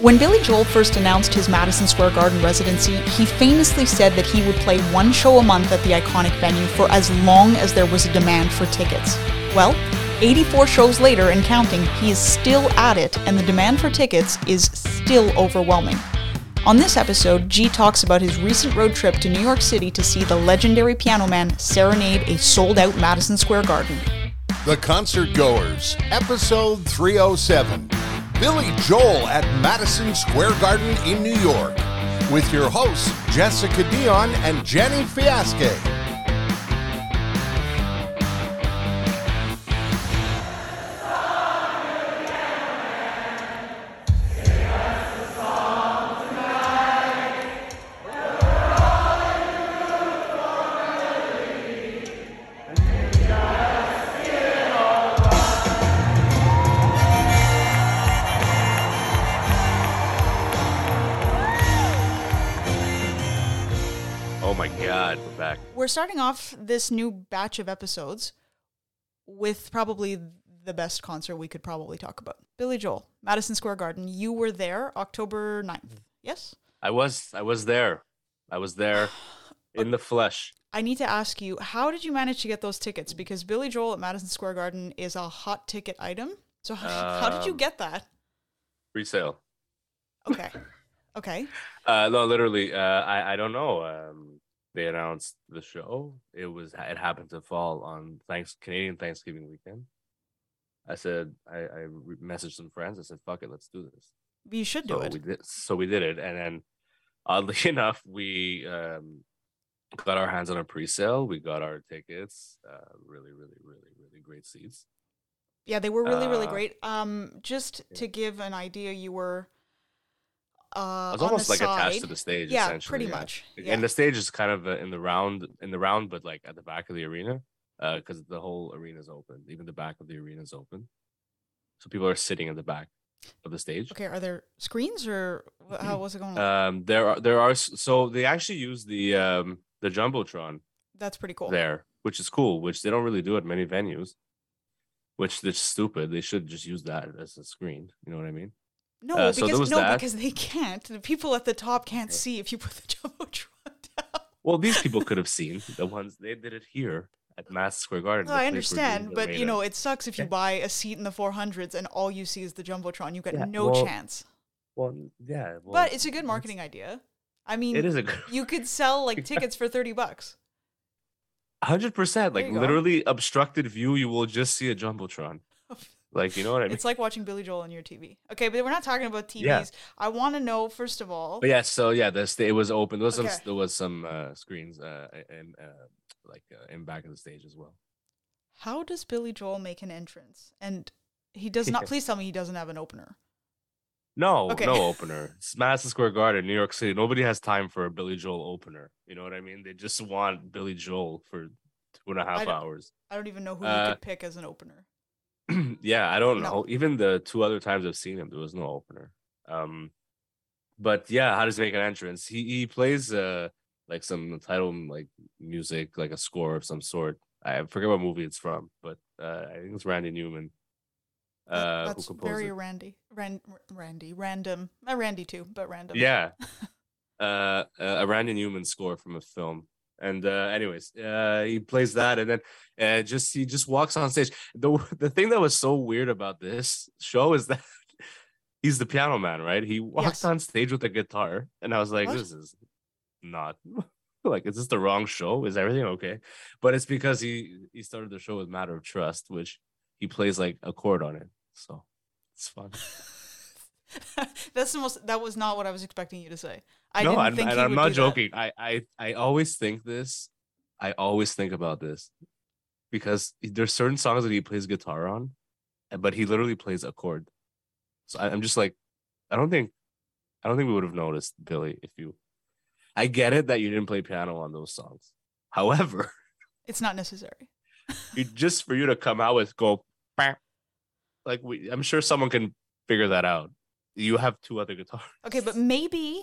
When Billy Joel first announced his Madison Square Garden residency, he famously said that he would play one show a month at the iconic venue for as long as there was a demand for tickets. Well, 84 shows later and counting, he is still at it, and the demand for tickets is still overwhelming. On this episode, G talks about his recent road trip to New York City to see the legendary Piano Man serenade a sold-out Madison Square Garden. The Concert Goers, episode 307. Billy Joel at Madison Square Garden in New York, with your hosts Jessica Dion and Jenny Fiasque. We're starting off this new batch of episodes with probably the best concert we could probably talk about. Billy Joel, Madison Square Garden. You were there October 9th, yes? I was there. I was there in the flesh. I need to ask you, how did you manage to get those tickets? Because Billy Joel at Madison Square Garden is a hot ticket item. So how did you get that? Resale. Okay. No, literally, I don't know. They announced the show. It happened to fall on Canadian Thanksgiving weekend. I said, I messaged some friends. I said, fuck it, let's do this. You should do it. We did it. And then, oddly enough, we got our hands on a pre-sale. We got our tickets. Really, really, really, really great seats. Yeah, they were really, really great. To give an idea, you were... I was almost like side. Attached to the stage, essentially. Pretty much. Yeah. And the stage is kind of in the round, but like at the back of the arena, because the whole arena is open. Even the back of the arena is open, so people are sitting at the back of the stage. Okay, are there screens or how was it going? There are. So they actually use the jumbotron. That's pretty cool. There, which is cool, which they don't really do at many venues. Which they're stupid. They should just use that as a screen. You know what I mean? Because they can't. The people at the top can't see if you put the jumbotron down. Well, these people could have seen the ones they did it here at Madison Square Garden. No, I understand, but you know, it sucks if you buy a seat in the 400s and all you see is the jumbotron. You got no chance. Well, yeah, but it's a good marketing idea. I mean, it is you could sell like tickets for $30. 100%, like literally obstructed view. You will just see a jumbotron. Like, you know what I mean? It's like watching Billy Joel on your TV. Okay, but we're not talking about TVs. Yeah. I want to know, first of all. But it was open. There was some screens in back of the stage as well. How does Billy Joel make an entrance? And he does not. Please tell me he doesn't have an opener. No opener. It's Madison Square Garden, New York City. Nobody has time for a Billy Joel opener. You know what I mean? They just want Billy Joel for 2.5 hours. I don't even know who you could pick as an opener. Yeah, I don't know. Even the two other times I've seen him, there was no opener. But yeah, how does he make an entrance? He plays like some title music, like a score of some sort. I forget what movie it's from, but I think it's Randy Newman. That's who composed very it. Random. Randy too, but random. Yeah, a Randy Newman score from a film. And anyways, he plays that, and then he just walks on stage. The thing that was so weird about this show is that he's the Piano Man, right? He walks on stage with a guitar, and I was like, "This is not is this the wrong show? Is everything okay?" But it's because he started the show with Matter of Trust, which he plays like a chord on it, so it's fun. That was not what I was expecting you to say. I'm not joking. I always think this. I always think about this because there's certain songs that he plays guitar on, but he literally plays a chord. So I'm just like, I don't think we would have noticed, Billy, if you. I get it that you didn't play piano on those songs. However, it's not necessary. Just for you to come out with I'm sure someone can figure that out. You have two other guitars. Okay, but maybe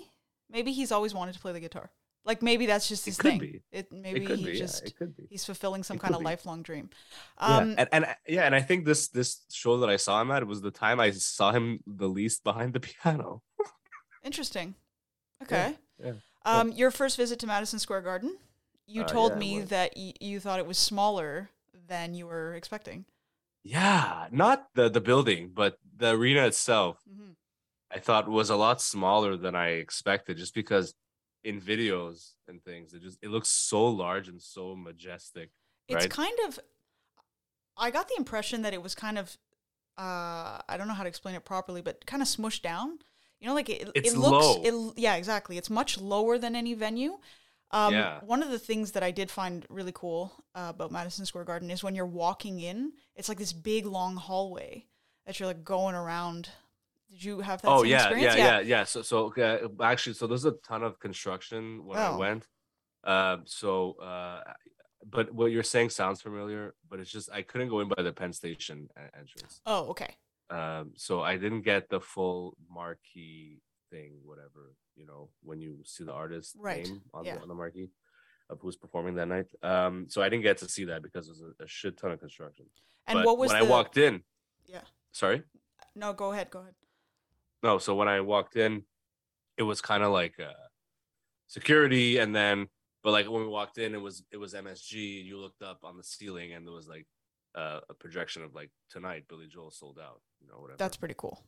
he's always wanted to play the guitar. Like maybe that's just his thing. He's fulfilling some kind of lifelong dream. And I think this show that I saw him at was the time I saw him the least behind the piano. Interesting. Okay. Yeah. Your first visit to Madison Square Garden, you told me that you thought it was smaller than you were expecting. Yeah, not the building, but the arena itself, mm-hmm. I thought was a lot smaller than I expected, just because in videos and things, it looks so large and so majestic. It's kind of, I got the impression that it was kind of, I don't know how to explain it properly, but kind of smushed down. You know, like it looks, low. Yeah, exactly. It's much lower than any venue. One of the things that I did find really cool about Madison Square Garden is when you're walking in, it's like this big long hallway that you're like going around. Did you have that same experience? Yeah. So there's a ton of construction when I went. But what you're saying sounds familiar, but it's just I couldn't go in by the Penn Station entrance. Oh, okay. So I didn't get the full marquee thing, whatever, you know, when you see the artist's name on the marquee of who's performing that night. So I didn't get to see that because there's a shit ton of construction. And but what was when I walked in? Yeah. Sorry? No, go ahead. No, so when I walked in, it was kind of like security, and then, but like when we walked in, it was MSG. You looked up on the ceiling, and there was like a projection of like tonight, Billy Joel sold out, you know, whatever. That's pretty cool.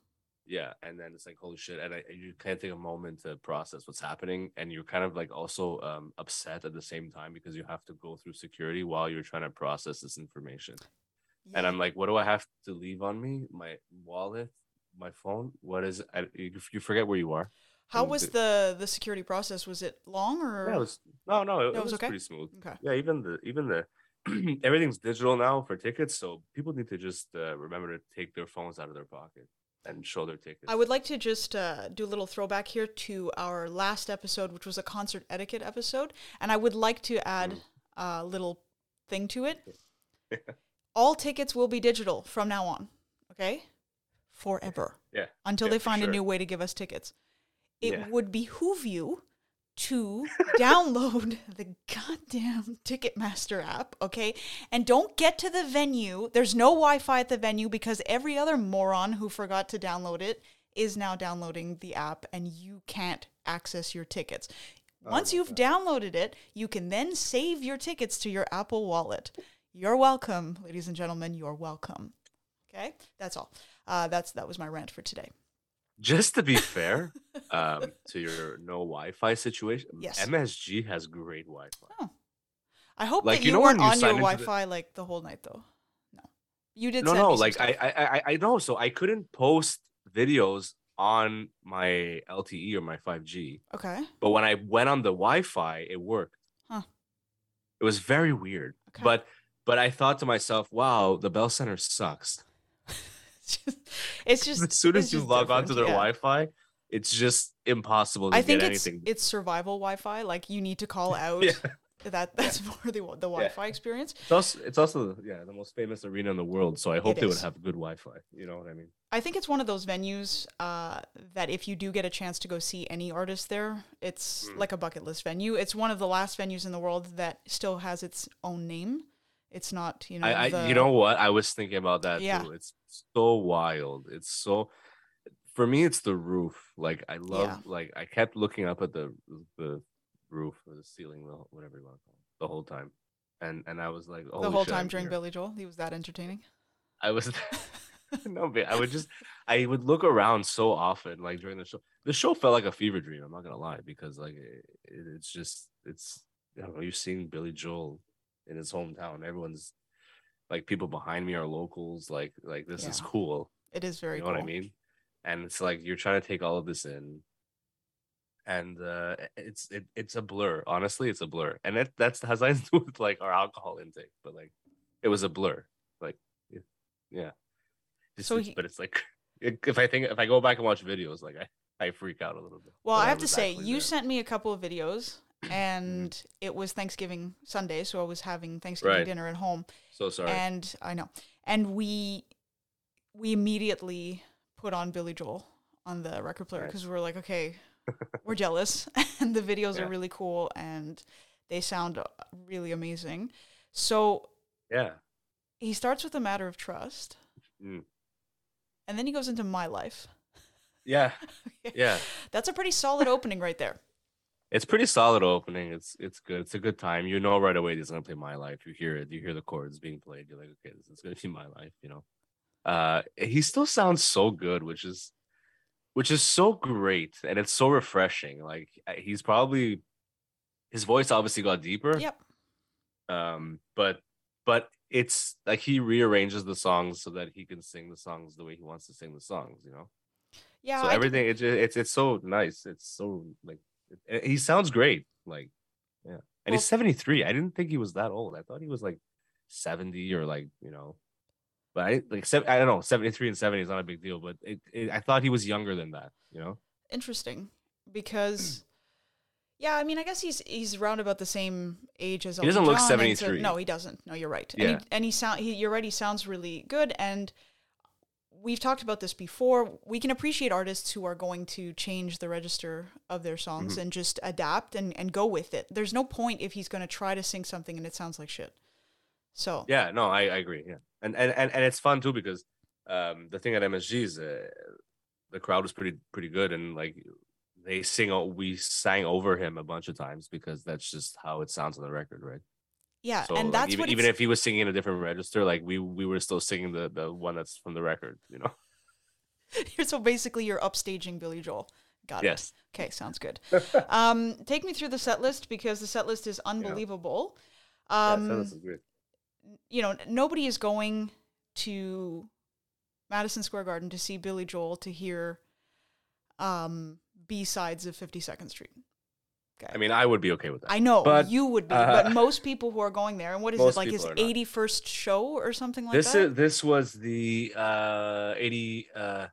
Yeah, and then it's like holy shit, and you can't take a moment to process what's happening, and you're kind of like also upset at the same time because you have to go through security while you're trying to process this information. Yeah. And I'm like, what do I have to leave on me? My wallet, my phone. What is? You forget where you are. How was the security process? Was it long or? Yeah, it was okay? Pretty smooth. Okay. Yeah, even the everything's digital now for tickets, so people need to just remember to take their phones out of their pocket and show their tickets. I would like to just do a little throwback here to our last episode, which was a concert etiquette episode. And I would like to add a little thing to it. Yeah. All tickets will be digital from now on. Okay? Forever. Yeah. Until they find a new way to give us tickets. It would behoove you to download the goddamn Ticketmaster app, okay? And don't get to the venue. There's no Wi-Fi at the venue because every other moron who forgot to download it is now downloading the app, and you can't access your tickets. Once you've downloaded it, you can then save your tickets to your Apple Wallet. You're welcome, ladies and gentlemen. You're welcome. Okay? That's all. That was my rant for today. Just to be fair, to your no Wi-Fi situation, yes. MSG has great Wi-Fi. Oh. I hope like, that you weren't on your Wi-Fi like the whole night, though. No, you did. No. Like I know. So I couldn't post videos on my LTE or my 5G. Okay. But when I went on the Wi-Fi, it worked. Huh. It was very weird. Okay. But I thought to myself, wow, the Bell Center sucks. It's just as soon as you log on to their Wi-Fi, it's just impossible to get anything. I think it's survival Wi-Fi. Like you need to call out. Yeah. That's more the Wi-Fi experience. It's also the most famous arena in the world. So I hope they would have good Wi-Fi. You know what I mean? I think it's one of those venues that if you do get a chance to go see any artist there, it's like a bucket list venue. It's one of the last venues in the world that still has its own name. It's not, you know. You know what? I was thinking about that too. It's so wild. It's so. For me, it's the roof. Like I love. Yeah. Like I kept looking up at the roof or the ceiling, whatever you want to call it, the whole time, and I was like, oh, the whole shit, time during here. Billy Joel, he was that entertaining. I was. No, but I would look around so often, like during the show. The show felt like a fever dream. I'm not gonna lie, because like it's just I don't know, you're seeing Billy Joel in his hometown. Everyone's like, people behind me are locals, like this is cool. It is very cool. You know what I mean? And it's like you're trying to take all of this in, and it's a blur, honestly. It's a blur, and that has nothing to do with like our alcohol intake, but like it was a blur, like yeah. But it's like if I go back and watch videos, like I freak out a little bit. Well, I have to say, you sent me a couple of videos. And it was Thanksgiving Sunday, so I was having Thanksgiving dinner at home. So sorry. And I know. And we immediately put on Billy Joel on the record player because we were like, okay, we're jealous. And the videos are really cool, and they sound really amazing. So he starts with A Matter of Trust, and then he goes into My Life. Yeah. Yeah. That's a pretty solid opening right there. It's pretty solid opening. It's good. It's a good time. You know right away he's gonna play My Life. You hear it. You hear the chords being played. You're like, okay, this is gonna be My Life. You know. He still sounds so good, which is so great, and it's so refreshing. Like he's probably his voice obviously got deeper. Yep. But it's like he rearranges the songs so that he can sing the songs the way he wants to sing the songs. You know. Yeah. So everything it's so nice. It's so like. He sounds great, like, yeah. And well, he's 73. I didn't think he was that old. I thought he was like 70 or like, you know, but I don't know. 73 and 70 is not a big deal, but I thought he was younger than that, you know. Interesting, because yeah, I mean, I guess he's around about the same age as. He doesn't look 73. No, he doesn't. No, you're right. Yeah. You're right. He sounds really good, and we've talked about this before. We can appreciate artists who are going to change the register of their songs and just adapt and go with it. There's no point if he's going to try to sing something and it sounds like shit. So yeah, no, I agree. Yeah, and it's fun too because the thing at MSG's the crowd was pretty good, and like they we sang over him a bunch of times because that's just how it sounds on the record, right? Yeah, so, and like, that's even if he was singing in a different register, like we were still singing the one that's from the record, you know. So basically, you're upstaging Billy Joel. Got it. Yes. Okay, sounds good. Take me through the set list because the set list is unbelievable. Yeah. Yeah, that sounds great. You know, nobody is going to Madison Square Garden to see Billy Joel to hear B-sides of 52nd Street. Okay. I mean, I would be okay with that. I know, but you would be, but most people who are going there, and what is it, like his 81st show or something like that? This was the 80, I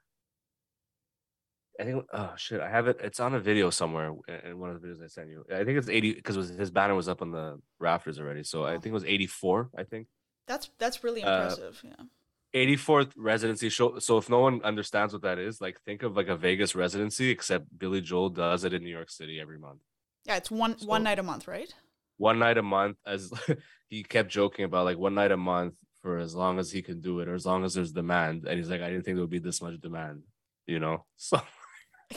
think, oh shit, I have it. It's on a video somewhere in one of the videos I sent you. I think it's 80, because his banner was up on the rafters already, so I think it was 84, I think. That's really impressive, yeah. 84th residency show. So if no one understands what that is, like think of like a Vegas residency, except Billy Joel does it in New York City every month. Yeah, it's one night a month, right? One night a month, as he kept joking about, like one night a month for as long as he can do it, or as long as there's demand. And he's like, I didn't think there would be this much demand, you know. So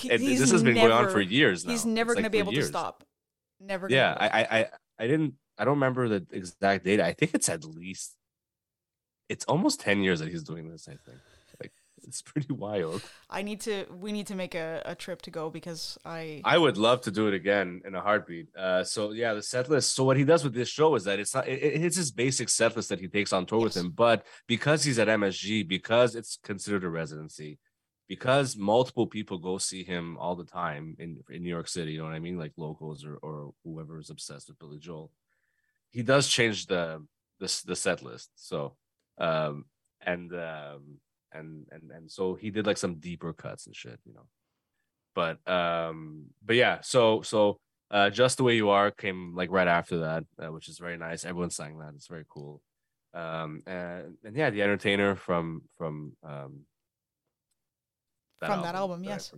this has been going on for years now. He's never going to be able to stop. Never. Yeah, I don't remember the exact date. I think it's it's almost 10 years that he's doing this. I think it's pretty wild. We need to make a trip to go because I would love to do it again in a heartbeat. So yeah, the set list. So what he does with this show is that it's his basic set list that he takes on tour with him. But because he's at MSG, because it's considered a residency, because multiple people go see him all the time in New York City, you know what I mean? Like locals or whoever is obsessed with Billy Joel. He does change the set list. So, and so he did like some deeper cuts and shit, you know, but yeah, so Just the Way You Are came like right after that, which is very nice. Everyone sang that. It's very cool. And yeah, The Entertainer from that album. Yes.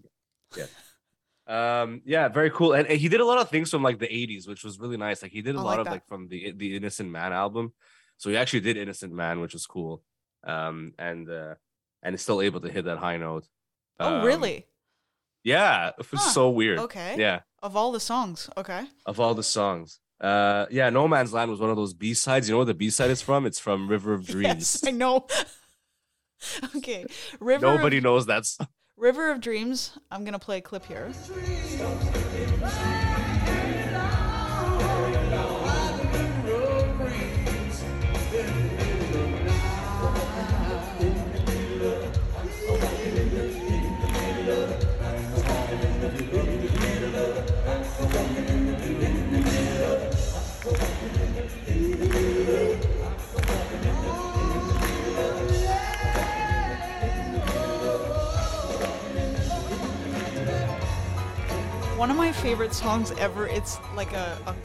Yeah. Yeah, very cool. And he did a lot of things from like the 80s, which was really nice. Like he did a lot of from the Innocent Man album. So he actually did Innocent Man, which was cool. And is still able to hit that high note. Oh, really? Yeah, it was so weird. Okay. Yeah. Of all the songs, okay. Of all the songs, yeah, No Man's Land was one of those B sides. You know where the B side is from? It's from River of Dreams. Yes, I know. Okay, Nobody knows that song. River of Dreams. I'm gonna play a clip here. One of my favorite songs ever. It's like a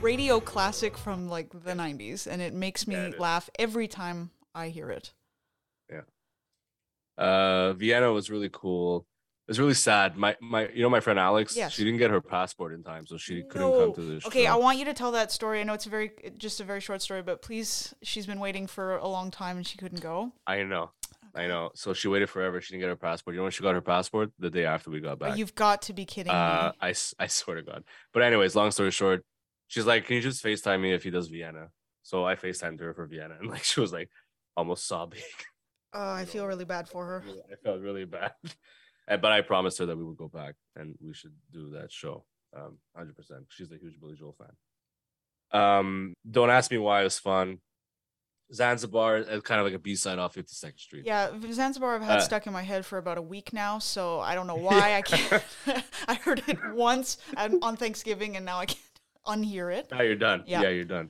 radio classic from like the 90s, and it makes me laugh every time I hear it. Yeah. Vienna was really cool. It was really sad. My friend Alex, yes. She didn't get her passport in time, so she couldn't come to the show. Okay, I want you to tell that story. I know it's just a very short story, but please, she's been waiting for a long time and she couldn't go. I know. I know. So she waited forever. She didn't get her passport. You know when she got her passport? The day after we got back. You've got to be kidding me. I swear to God. But anyways, long story short, she's like, can you just FaceTime me if he does Vienna? So I FaceTimed her for Vienna. And like she was like almost sobbing. Oh, I feel really bad for her. I felt really bad. But I promised her that we would go back and we should do that show. 100%. She's a huge Billy Joel fan. Don't ask me why. It was fun. Zanzibar is kind of like a B-side off 52nd Street. Yeah, Zanzibar I've had stuck in my head for about a week now, so I don't know why. Yeah. I can't. I heard it once on Thanksgiving, and now I can't unhear it. Now you're done. Yeah, you're done.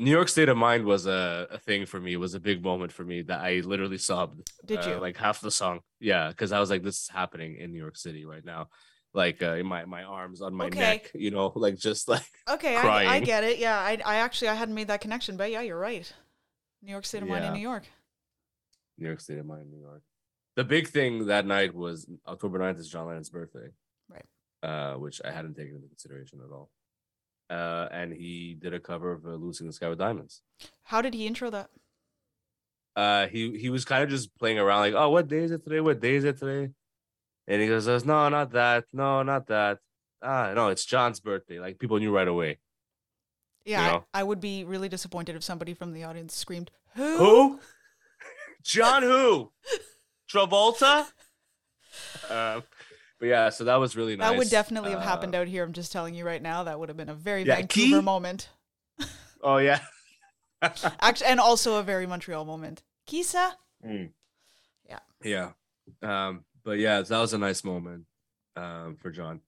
New York State of Mind was a thing for me. It was a big moment for me that I literally sobbed. Did you? Like half the song. Yeah, because I was like, this is happening in New York City right now. Like in my arms, on my neck, you know, like just like crying. I get it. Yeah, I actually, I hadn't made that connection, but yeah, you're right. New York State of Mind in New York. New York State of Mind in New York. The big thing that night was October 9th is John Lennon's birthday. Right. Which I hadn't taken into consideration at all. And he did a cover of Lucy in the Sky with Diamonds. How did he intro that? He was kind of just playing around like, oh, what day is it today? What day is it today? And he goes, no, not that. No, not that. No, it's John's birthday. Like, people knew right away. Yeah, you know? I would be really disappointed if somebody from the audience screamed, who? Who? John who? Travolta? But yeah, so that was really nice. That would definitely have happened out here. I'm just telling you right now. That would have been a very Vancouver moment. Oh, yeah. Actually, and also a very Montreal moment. Kisa? Mm. Yeah. But yeah, that was a nice moment for John.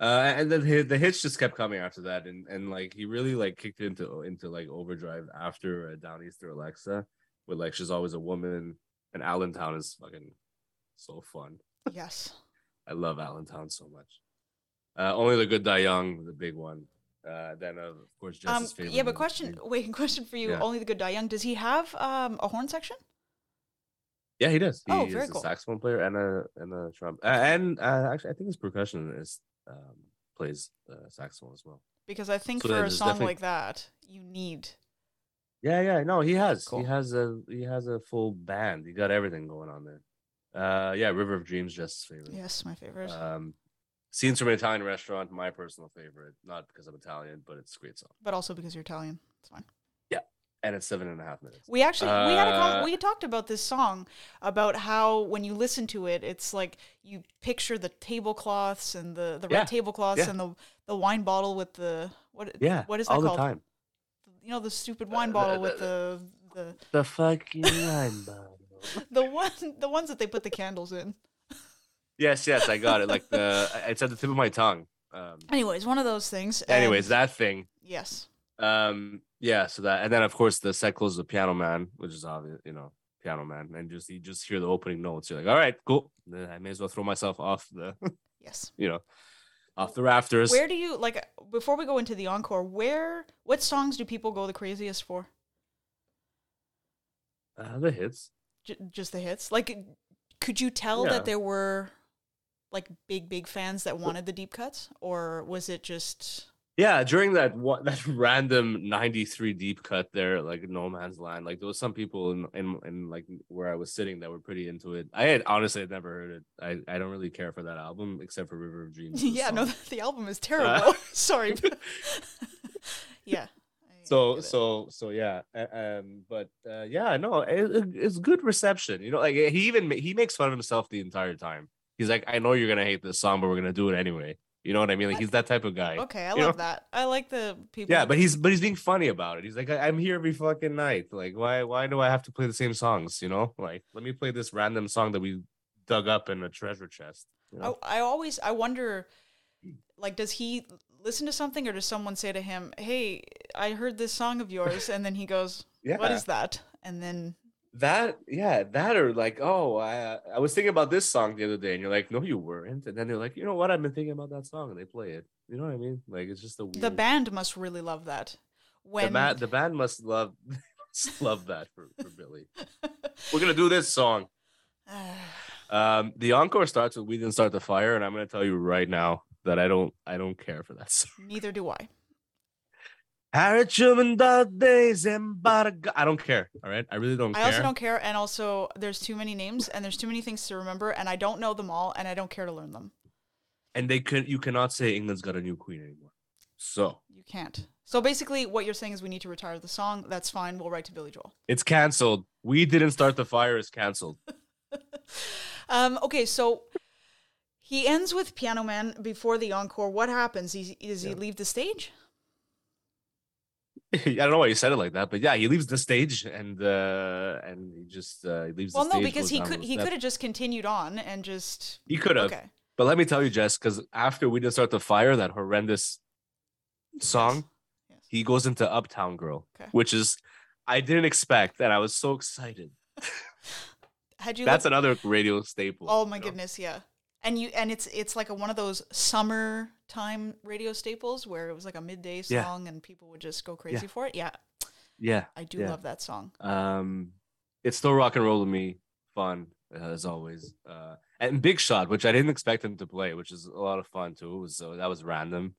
And then the hits just kept coming after that. And like, he really like kicked into like overdrive after Downeaster Alexa with like, She's Always a Woman. And Allentown is fucking so fun. Yes. I love Allentown so much. Only the Good Die Young, the big one. Then of course, Jess's favorite. Yeah, but question for you. Yeah. Only the Good Die Young. Does he have a horn section? Yeah, he does. He is cool. A saxophone player and a trumpet. And actually, I think his percussionist plays saxophone as well. Because I think for a song like that, you need. Yeah. No, he has. Cool. He has a full band. He got everything going on there. Yeah, River of Dreams, Jess's favorite. Yes, my favorite. Scenes from an Italian Restaurant, my personal favorite. Not because I'm Italian, but it's a great song. But also because you're Italian. It's fine. And it's 7.5 minutes. We actually we talked about this song about how when you listen to it, it's like you picture the tablecloths and the red tablecloths and the wine bottle with the what is that all called? The time. You know the stupid wine bottle with the fucking wine bottle. the ones that they put the candles in. Yes, I got it. Like it's at the tip of my tongue. Anyways, one of those things. Anyways, that thing. Yes. Yeah, so that, and then of course the set closes with Piano Man, which is obvious, you know, Piano Man, and you just hear the opening notes. You're like, all right, cool. Then I may as well throw myself off the off the rafters. Where do you like before we go into the encore? What songs do people go the craziest for? The hits, just the hits. Like, could you tell that there were like big fans that wanted the deep cuts, or was it just? Yeah, during that random 93 deep cut there, like No Man's Land, like there was some people in like where I was sitting that were pretty into it. I had never heard it. I don't really care for that album except for River of Dreams. Yeah, no, the album is terrible. Sorry. Yeah. So yeah. But yeah, no, it's good reception. You know, like he makes fun of himself the entire time. He's like, I know you're gonna hate this song, but we're gonna do it anyway. You know what I mean? Like he's that type of guy. Okay, I love that. I like the people. Yeah, but he's being funny about it. He's like, I'm here every fucking night. Like, why do I have to play the same songs? You know, like let me play this random song that we dug up in a treasure chest. You know? I wonder, like, does he listen to something or does someone say to him, "Hey, I heard this song of yours," and then he goes, "What is that?" And then. That or like, oh, I was thinking about this song the other day, and you're like, no, you weren't. And then they're like, you know what? I've been thinking about that song, and they play it. You know what I mean? Like, it's just the band must really love that. When the band must love that for Billy. We're gonna do this song. The encore starts with "We Didn't Start the Fire," and I'm gonna tell you right now that I don't care for that song. Neither do I. I don't care. All right. I really don't care. I also don't care. And also, there's too many names and there's too many things to remember. And I don't know them all. And I don't care to learn them. And you cannot say England's got a new queen anymore. So you can't. So basically, what you're saying is we need to retire the song. That's fine. We'll write to Billy Joel. It's canceled. We Didn't Start the Fire is canceled. Okay. So he ends with Piano Man before the encore. What happens? Does he leave the stage? I don't know why you said it like that, but yeah, he leaves the stage and he just leaves. Well, the stage. Well, no, because he could have just continued on and just he could have. Okay. But let me tell you, Jess, because after We Didn't Start the Fire, that horrendous song, yes. He goes into Uptown Girl, okay. Which is I didn't expect, and I was so excited. That's another radio staple. Oh my goodness, yeah. And it's like one of those summertime radio staples where it was like a midday song and people would just go crazy for it. Yeah. Yeah. I do love that song. It's Still Rock and Roll to Me. Fun as always. And Big Shot, which I didn't expect him to play, which is a lot of fun too. So that was random.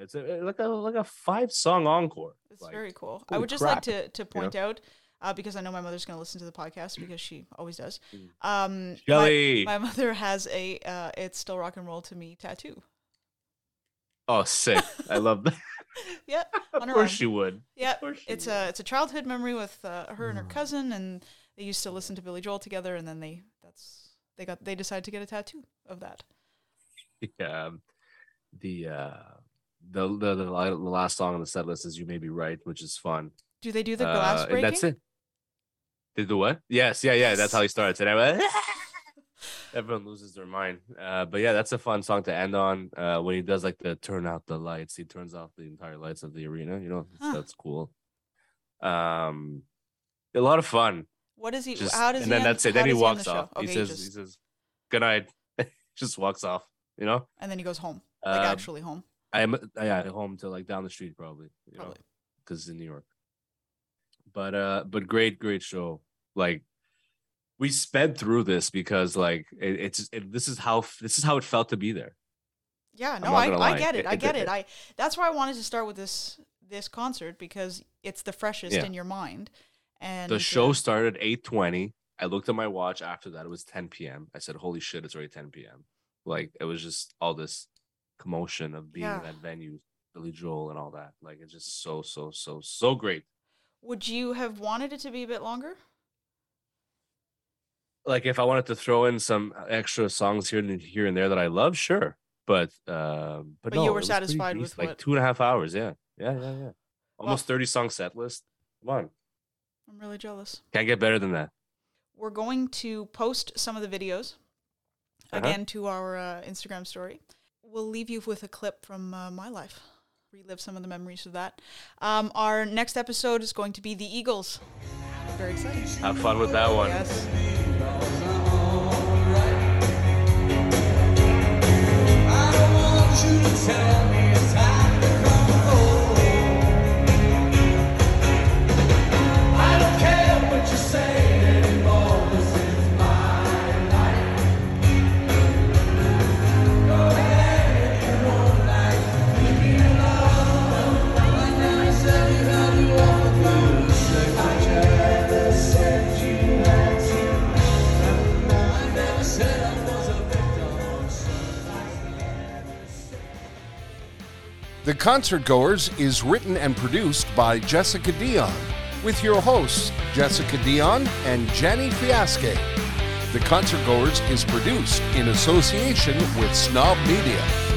It's like a 5-song encore. It's like, very cool. I would just like to point out because I know my mother's going to listen to the podcast because she always does. My mother has a It's Still Rock and Roll to Me tattoo. Oh, sick. I love that. Yeah. Of course she would. Yeah. It's a childhood memory with her and her cousin, and they used to listen to Billy Joel together, and then they decided to get a tattoo of that. Yeah. The last song on the set list is You May Be Right, which is fun. Do they do the glass breaking? That's it. They do what? Yes. That's how he starts. And everyone loses their mind. But yeah, that's a fun song to end on. When he does like the turn out the lights, he turns off the entire lights of the arena. You know, that's cool. A lot of fun. What is he? How does he? And then that's it. Then he walks off. Okay, he says, "Good night." Just walks off. You know. And then he goes home. Like actually home. Home to like down the street probably. You know, because it's in New York. But great show. Like we sped through this because like this is how it felt to be there. Yeah, no, I get it. I get it. That's why I wanted to start with this concert because it's the freshest in your mind. And the show started 8:20. I looked at my watch after that. It was 10 p.m. I said, "Holy shit, it's already 10 p.m." Like it was just all this commotion of being in that venue, Billy Joel and all that. Like it's just so great. Would you have wanted it to be a bit longer? Like if I wanted to throw in some extra songs here and there that I love, sure. But no, you were satisfied with like 2.5 hours. Yeah. Almost 30-song set list. Come on. I'm really jealous. Can't get better than that. We're going to post some of the videos again to our Instagram story. We'll leave you with a clip from My Life. Relive some of the memories of that. Our next episode is going to be the Eagles. I'm very excited. Have fun with that one. Yes. The Concert Goers is written and produced by Jessica Dion, with your hosts, Jessica Dion and Jenny Fiasque. The Concert Goers is produced in association with Snob Media.